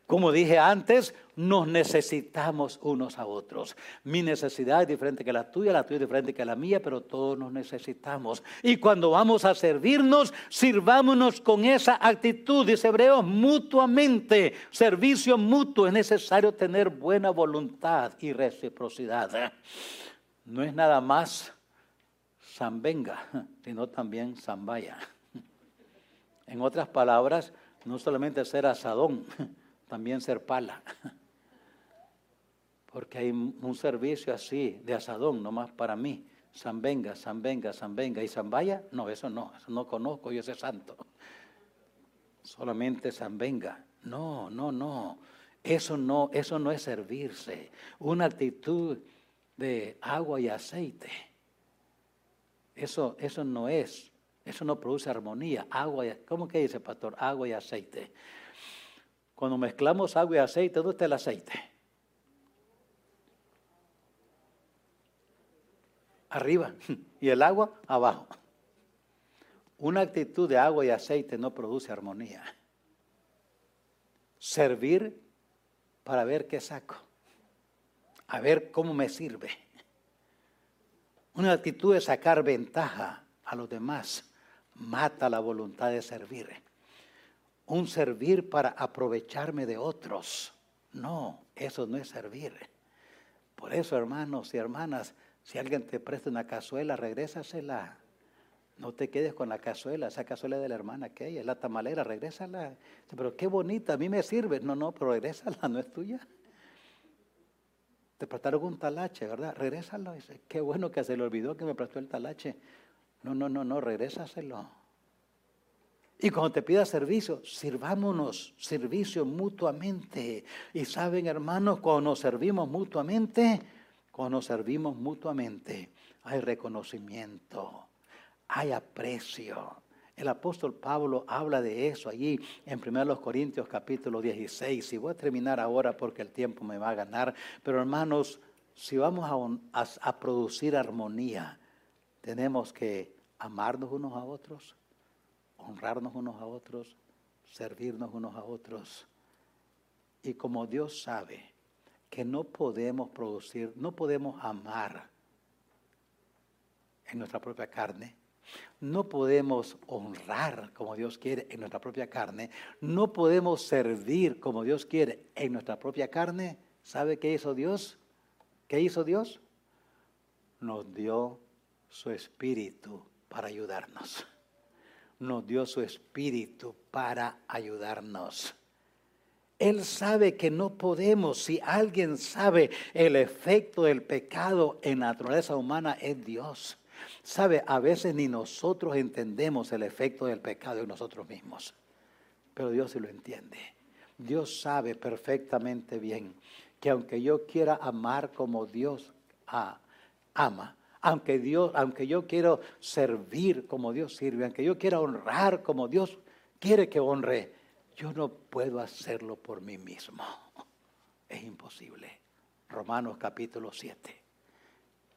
Como dije antes, nos necesitamos unos a otros. Mi necesidad es diferente que la tuya es diferente que la mía, pero todos nos necesitamos. Y cuando vamos a servirnos, sirvámonos con esa actitud, dice Hebreos, mutuamente. Servicio mutuo, es necesario tener buena voluntad y reciprocidad. No es nada más zambenga, sino también zambaya. En otras palabras, no solamente ser asadón, también ser pala, porque hay un servicio así de asadón, nomás para mí, zambenga, zambenga, zambenga, y zambaya, no, eso no conozco yo ese santo, solamente zambenga, no, eso no es servirse, una actitud de agua y aceite, eso no produce armonía, ¿cómo que dice pastor? Agua y aceite. Cuando mezclamos agua y aceite, ¿dónde está el aceite? Arriba. Y el agua, abajo. Una actitud de agua y aceite no produce armonía. Servir para ver qué saco, a ver cómo me sirve. Una actitud de sacar ventaja a los demás mata la voluntad de servir. Un servir para aprovecharme de otros, no, eso no es servir. Por eso, hermanos y hermanas, si alguien te presta una cazuela, regrésasela. No te quedes con la cazuela, esa cazuela es de la hermana aquella, es la tamalera, regrésala. Pero qué bonita, a mí me sirve. No, no, pero regrésala, no es tuya. Te prestaron un talache, ¿verdad? Regrésalo. Dice, qué bueno que se le olvidó que me prestó el talache. No, no, no, no, regrésaselo. Y cuando te pida servicio, sirvámonos, servicio mutuamente. Y saben, hermanos, cuando nos servimos mutuamente, hay reconocimiento. Hay aprecio. El apóstol Pablo habla de eso allí en 1 Corintios capítulo 16. Y voy a terminar ahora porque el tiempo me va a ganar. Pero hermanos, si vamos a producir armonía, tenemos que amarnos unos a otros, honrarnos unos a otros, servirnos unos a otros. Y como Dios sabe que no podemos producir, no podemos amar en nuestra propia carne, no podemos honrar como Dios quiere en nuestra propia carne, no podemos servir como Dios quiere en nuestra propia carne. ¿Sabe qué hizo Dios? ¿Qué hizo Dios? Nos dio su Espíritu para ayudarnos. Nos dio su Espíritu para ayudarnos. Él sabe que no podemos. Si alguien sabe el efecto del pecado en la naturaleza humana, es Dios. Sabe, a veces ni nosotros entendemos el efecto del pecado en nosotros mismos, pero Dios sí lo entiende. Dios sabe perfectamente bien que aunque yo quiera amar como Dios ama, aunque yo quiero servir como Dios sirve, aunque yo quiera honrar como Dios quiere que honre, yo no puedo hacerlo por mí mismo. Es imposible. Romanos capítulo 7.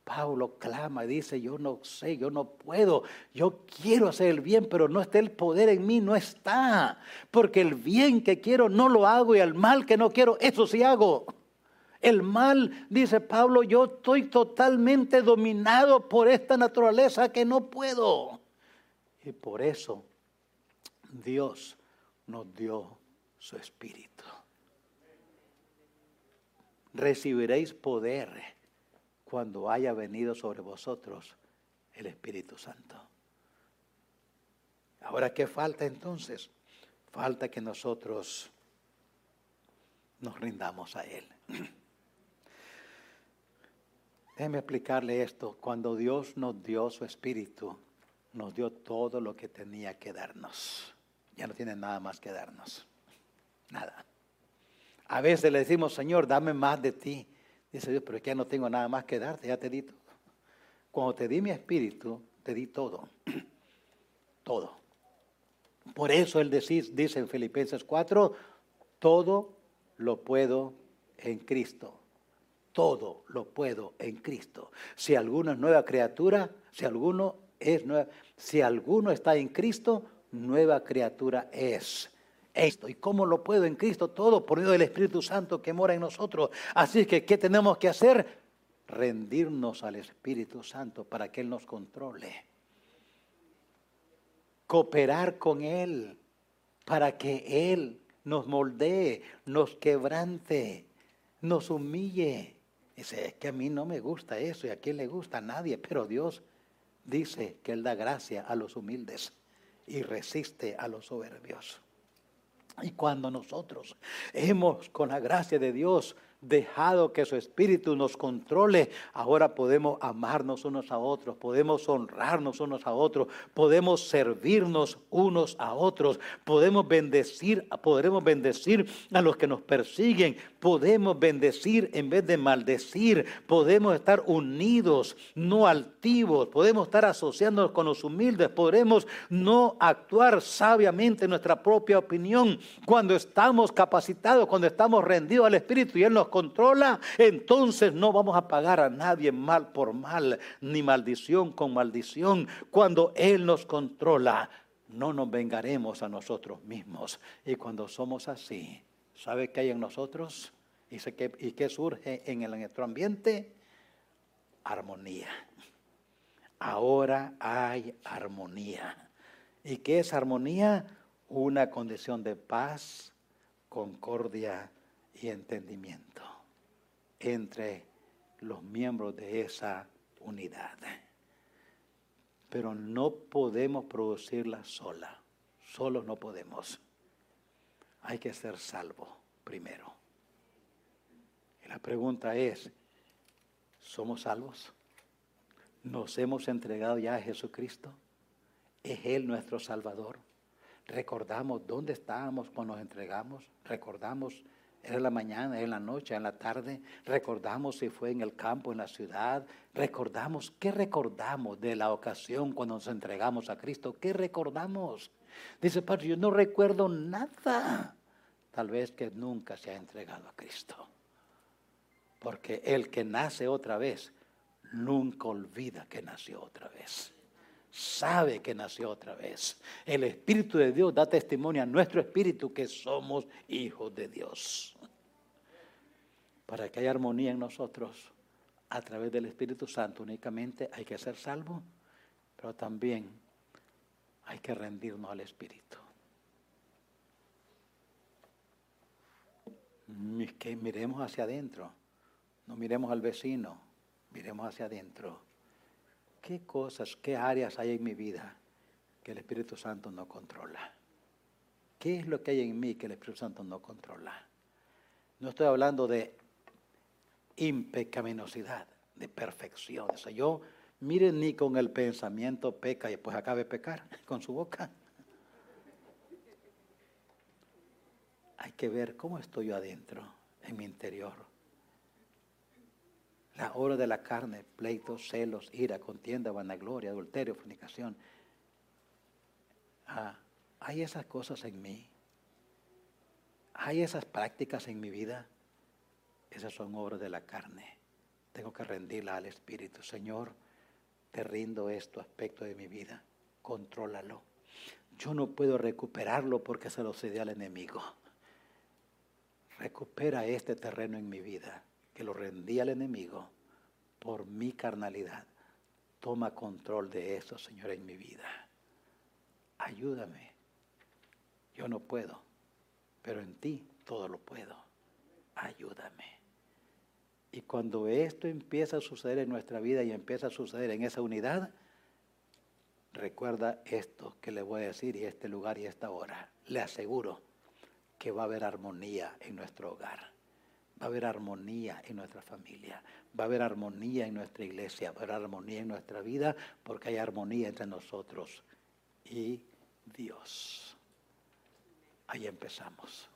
Pablo clama y dice, yo no sé, yo no puedo, yo quiero hacer el bien, pero no está el poder en mí, no está. Porque el bien que quiero no lo hago y el mal que no quiero, eso sí hago. El mal, dice Pablo, yo estoy totalmente dominado por esta naturaleza que no puedo. Y por eso Dios nos dio su Espíritu. Recibiréis poder cuando haya venido sobre vosotros el Espíritu Santo. Ahora, ¿qué falta entonces? Falta que nosotros nos rindamos a Él. Déjenme explicarle esto. Cuando Dios nos dio su Espíritu, nos dio todo lo que tenía que darnos. Ya no tiene nada más que darnos. Nada. A veces le decimos, Señor, dame más de ti. Dice Dios, pero es que ya no tengo nada más que darte, ya te di todo. Cuando te di mi Espíritu, te di todo. Todo. Por eso Él dice en Filipenses 4, todo lo puedo en Cristo. Todo lo puedo en Cristo. Si alguno es nueva criatura, si alguno está en Cristo, nueva criatura es. Esto, ¿y cómo lo puedo en Cristo? Todo por medio del Espíritu Santo que mora en nosotros. Así que, ¿qué tenemos que hacer? Rendirnos al Espíritu Santo para que Él nos controle. Cooperar con Él para que Él nos moldee, nos quebrante, nos humille. Dice, es que a mí no me gusta eso y a quién le gusta, a nadie. Pero Dios dice que Él da gracia a los humildes y resiste a los soberbios. Y cuando nosotros hemos, con la gracia de Dios, dejado que su Espíritu nos controle, ahora podemos amarnos unos a otros, podemos honrarnos unos a otros, podemos servirnos unos a otros, podremos bendecir a los que nos persiguen, podemos bendecir en vez de maldecir, podemos estar unidos, no altivos, podemos estar asociándonos con los humildes, podremos no actuar sabiamente en nuestra propia opinión. Cuando estamos capacitados, cuando estamos rendidos al Espíritu y Él nos controla, entonces no vamos a pagar a nadie mal por mal, ni maldición con maldición. Cuando Él nos controla, no nos vengaremos a nosotros mismos. Y cuando somos así, ¿sabe qué hay en nosotros? Dice que, ¿y qué surge en nuestro ambiente? Armonía. Ahora hay armonía. ¿Y qué es armonía? Una condición de paz, concordia y entendimiento entre los miembros de esa unidad. Pero no podemos producirla sola. Solos no podemos. Hay que ser salvos primero. Y la pregunta es, ¿somos salvos? ¿Nos hemos entregado ya a Jesucristo? ¿Es Él nuestro Salvador? ¿Recordamos dónde estábamos cuando nos entregamos? ¿Recordamos? ¿Era en la mañana, en la noche, en la tarde? ¿Recordamos si fue en el campo, en la ciudad? ¿Recordamos? ¿Qué recordamos de la ocasión cuando nos entregamos a Cristo? ¿Qué recordamos? Dice Pablo, yo no recuerdo nada. Tal vez que nunca se ha entregado a Cristo. Porque el que nace otra vez, nunca olvida que nació otra vez. Sabe que nació otra vez. El Espíritu de Dios da testimonio a nuestro espíritu que somos hijos de Dios. Para que haya armonía en nosotros, a través del Espíritu Santo únicamente hay que ser salvo, pero también hay que rendirnos al Espíritu. Que miremos hacia adentro, no miremos al vecino, miremos hacia adentro. ¿Qué cosas, qué áreas hay en mi vida que el Espíritu Santo no controla? ¿Qué es lo que hay en mí que el Espíritu Santo no controla? No estoy hablando de impecaminosidad, de perfección. O sea, yo, miren, ni con el pensamiento peca y pues acabe de pecar con su boca. Hay que ver cómo estoy yo adentro, en mi interior. La obra de la carne, pleitos, celos, ira, contienda, vanagloria, adulterio, fornicación. ¿Hay esas cosas en mí? ¿Hay esas prácticas en mi vida? Esas son obras de la carne. Tengo que rendirla al Espíritu. Señor, te rindo este aspecto de mi vida. Contrólalo. Yo no puedo recuperarlo porque se lo cedí al enemigo. Recupera este terreno en mi vida, que lo rendí al enemigo por mi carnalidad. Toma control de eso, Señor, en mi vida. Ayúdame. Yo no puedo, pero en ti todo lo puedo. Ayúdame. Y cuando esto empieza a suceder en nuestra vida y empieza a suceder en esa unidad, recuerda esto que le voy a decir y este lugar y esta hora. Le aseguro que va a haber armonía en nuestro hogar. Va a haber armonía en nuestra familia, va a haber armonía en nuestra iglesia, va a haber armonía en nuestra vida, porque hay armonía entre nosotros y Dios. Ahí empezamos.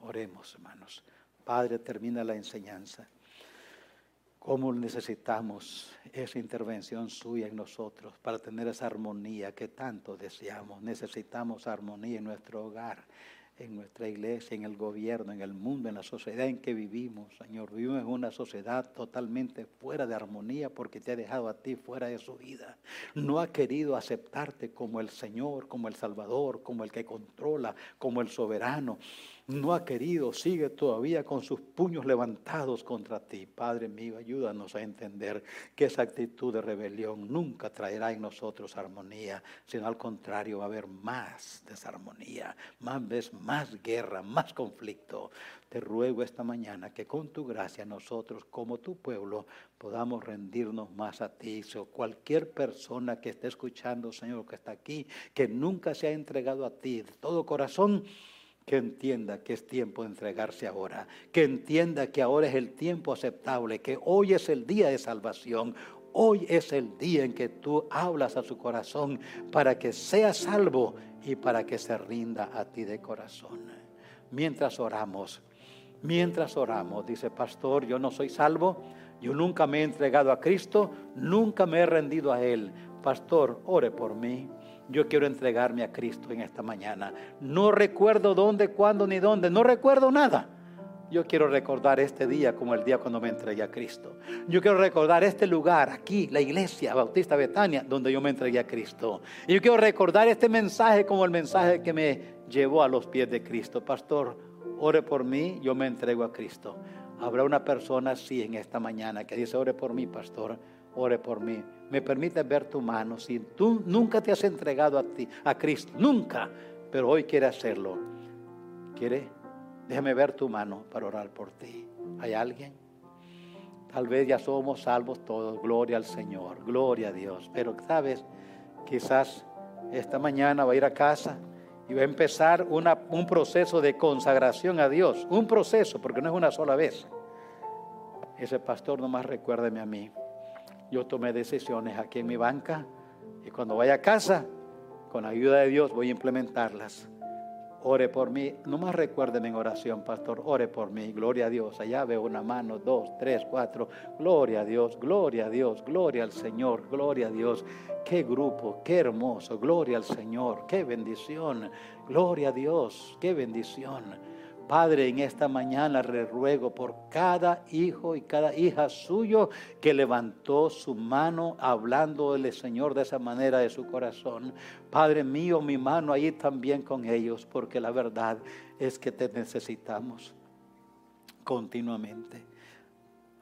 Oremos, hermanos. Padre, termina la enseñanza. ¿Cómo necesitamos esa intervención suya en nosotros para tener esa armonía que tanto deseamos? Necesitamos armonía en nuestro hogar, en nuestra iglesia, en el gobierno, en el mundo, en la sociedad en que vivimos, Señor. Vivimos en una sociedad totalmente fuera de armonía porque te ha dejado a ti fuera de su vida. No ha querido aceptarte como el Señor, como el Salvador, como el que controla, como el soberano. No ha querido, sigue todavía con sus puños levantados contra ti. Padre mío, ayúdanos a entender que esa actitud de rebelión nunca traerá en nosotros armonía, sino al contrario, va a haber más desarmonía, más vez más guerra, más conflicto. Te ruego esta mañana que con tu gracia nosotros, como tu pueblo, podamos rendirnos más a ti. O cualquier persona que esté escuchando, Señor, que está aquí, que nunca se ha entregado a ti de todo corazón, que entienda que es tiempo de entregarse ahora, que entienda que ahora es el tiempo aceptable, que hoy es el día de salvación, hoy es el día en que tú hablas a su corazón para que sea salvo y para que se rinda a ti de corazón. Mientras oramos, dice pastor, yo no soy salvo, yo nunca me he entregado a Cristo, nunca me he rendido a Él. Pastor, ore por mí. Yo quiero entregarme a Cristo en esta mañana. No recuerdo dónde, cuándo, ni dónde. No recuerdo nada. Yo quiero recordar este día como el día cuando me entregué a Cristo. Yo quiero recordar este lugar, aquí, la iglesia Bautista Betania, donde yo me entregué a Cristo. Y yo quiero recordar este mensaje como el mensaje que me llevó a los pies de Cristo. Pastor, ore por mí, yo me entrego a Cristo. Habrá una persona así en esta mañana que dice, ore por mí, pastor, ore por mí. Me permite ver tu mano. Si tú nunca te has entregado a Cristo, nunca, pero hoy quiere hacerlo. ¿Quiere? Déjame ver tu mano para orar por ti. ¿Hay alguien? Tal vez ya somos salvos todos. Gloria al Señor, gloria a Dios. Pero sabes, quizás esta mañana va a ir a casa y va a empezar un proceso de consagración a Dios. Un proceso, porque no es una sola vez. Ese pastor, nomás recuérdeme a mí. Yo tomé decisiones aquí en mi banca y cuando vaya a casa, con la ayuda de Dios voy a implementarlas. Ore por mí, nomás recuérdenme en oración, pastor, ore por mí, gloria a Dios. Allá veo una mano, 2, 3, 4, gloria a Dios, gloria a Dios, gloria al Señor, gloria a Dios. Qué grupo, qué hermoso, gloria al Señor, qué bendición, gloria a Dios, qué bendición. Padre, en esta mañana le ruego por cada hijo y cada hija suyo que levantó su mano hablando del Señor de esa manera de su corazón. Padre mío, mi mano ahí también con ellos, porque la verdad es que te necesitamos continuamente.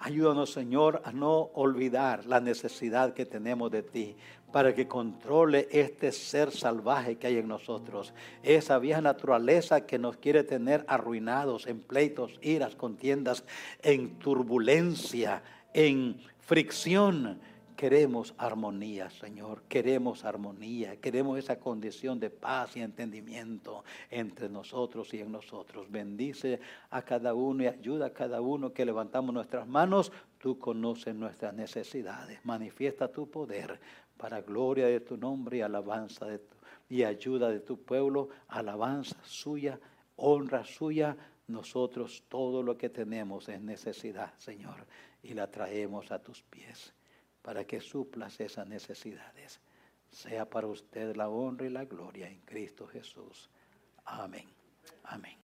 Ayúdanos, Señor, a no olvidar la necesidad que tenemos de ti, para que controle este ser salvaje que hay en nosotros, esa vieja naturaleza que nos quiere tener arruinados en pleitos, iras, contiendas, en turbulencia, en fricción. Queremos armonía, Señor, queremos armonía, queremos esa condición de paz y entendimiento entre nosotros y en nosotros. Bendice a cada uno y ayuda a cada uno que levantamos nuestras manos. Tú conoces nuestras necesidades, manifiesta tu poder para gloria de tu nombre y alabanza de tu, y ayuda de tu pueblo, alabanza suya, honra suya. Nosotros todo lo que tenemos es necesidad, Señor, y la traemos a tus pies, para que suplas esas necesidades. Sea para usted la honra y la gloria en Cristo Jesús. Amén. Amén.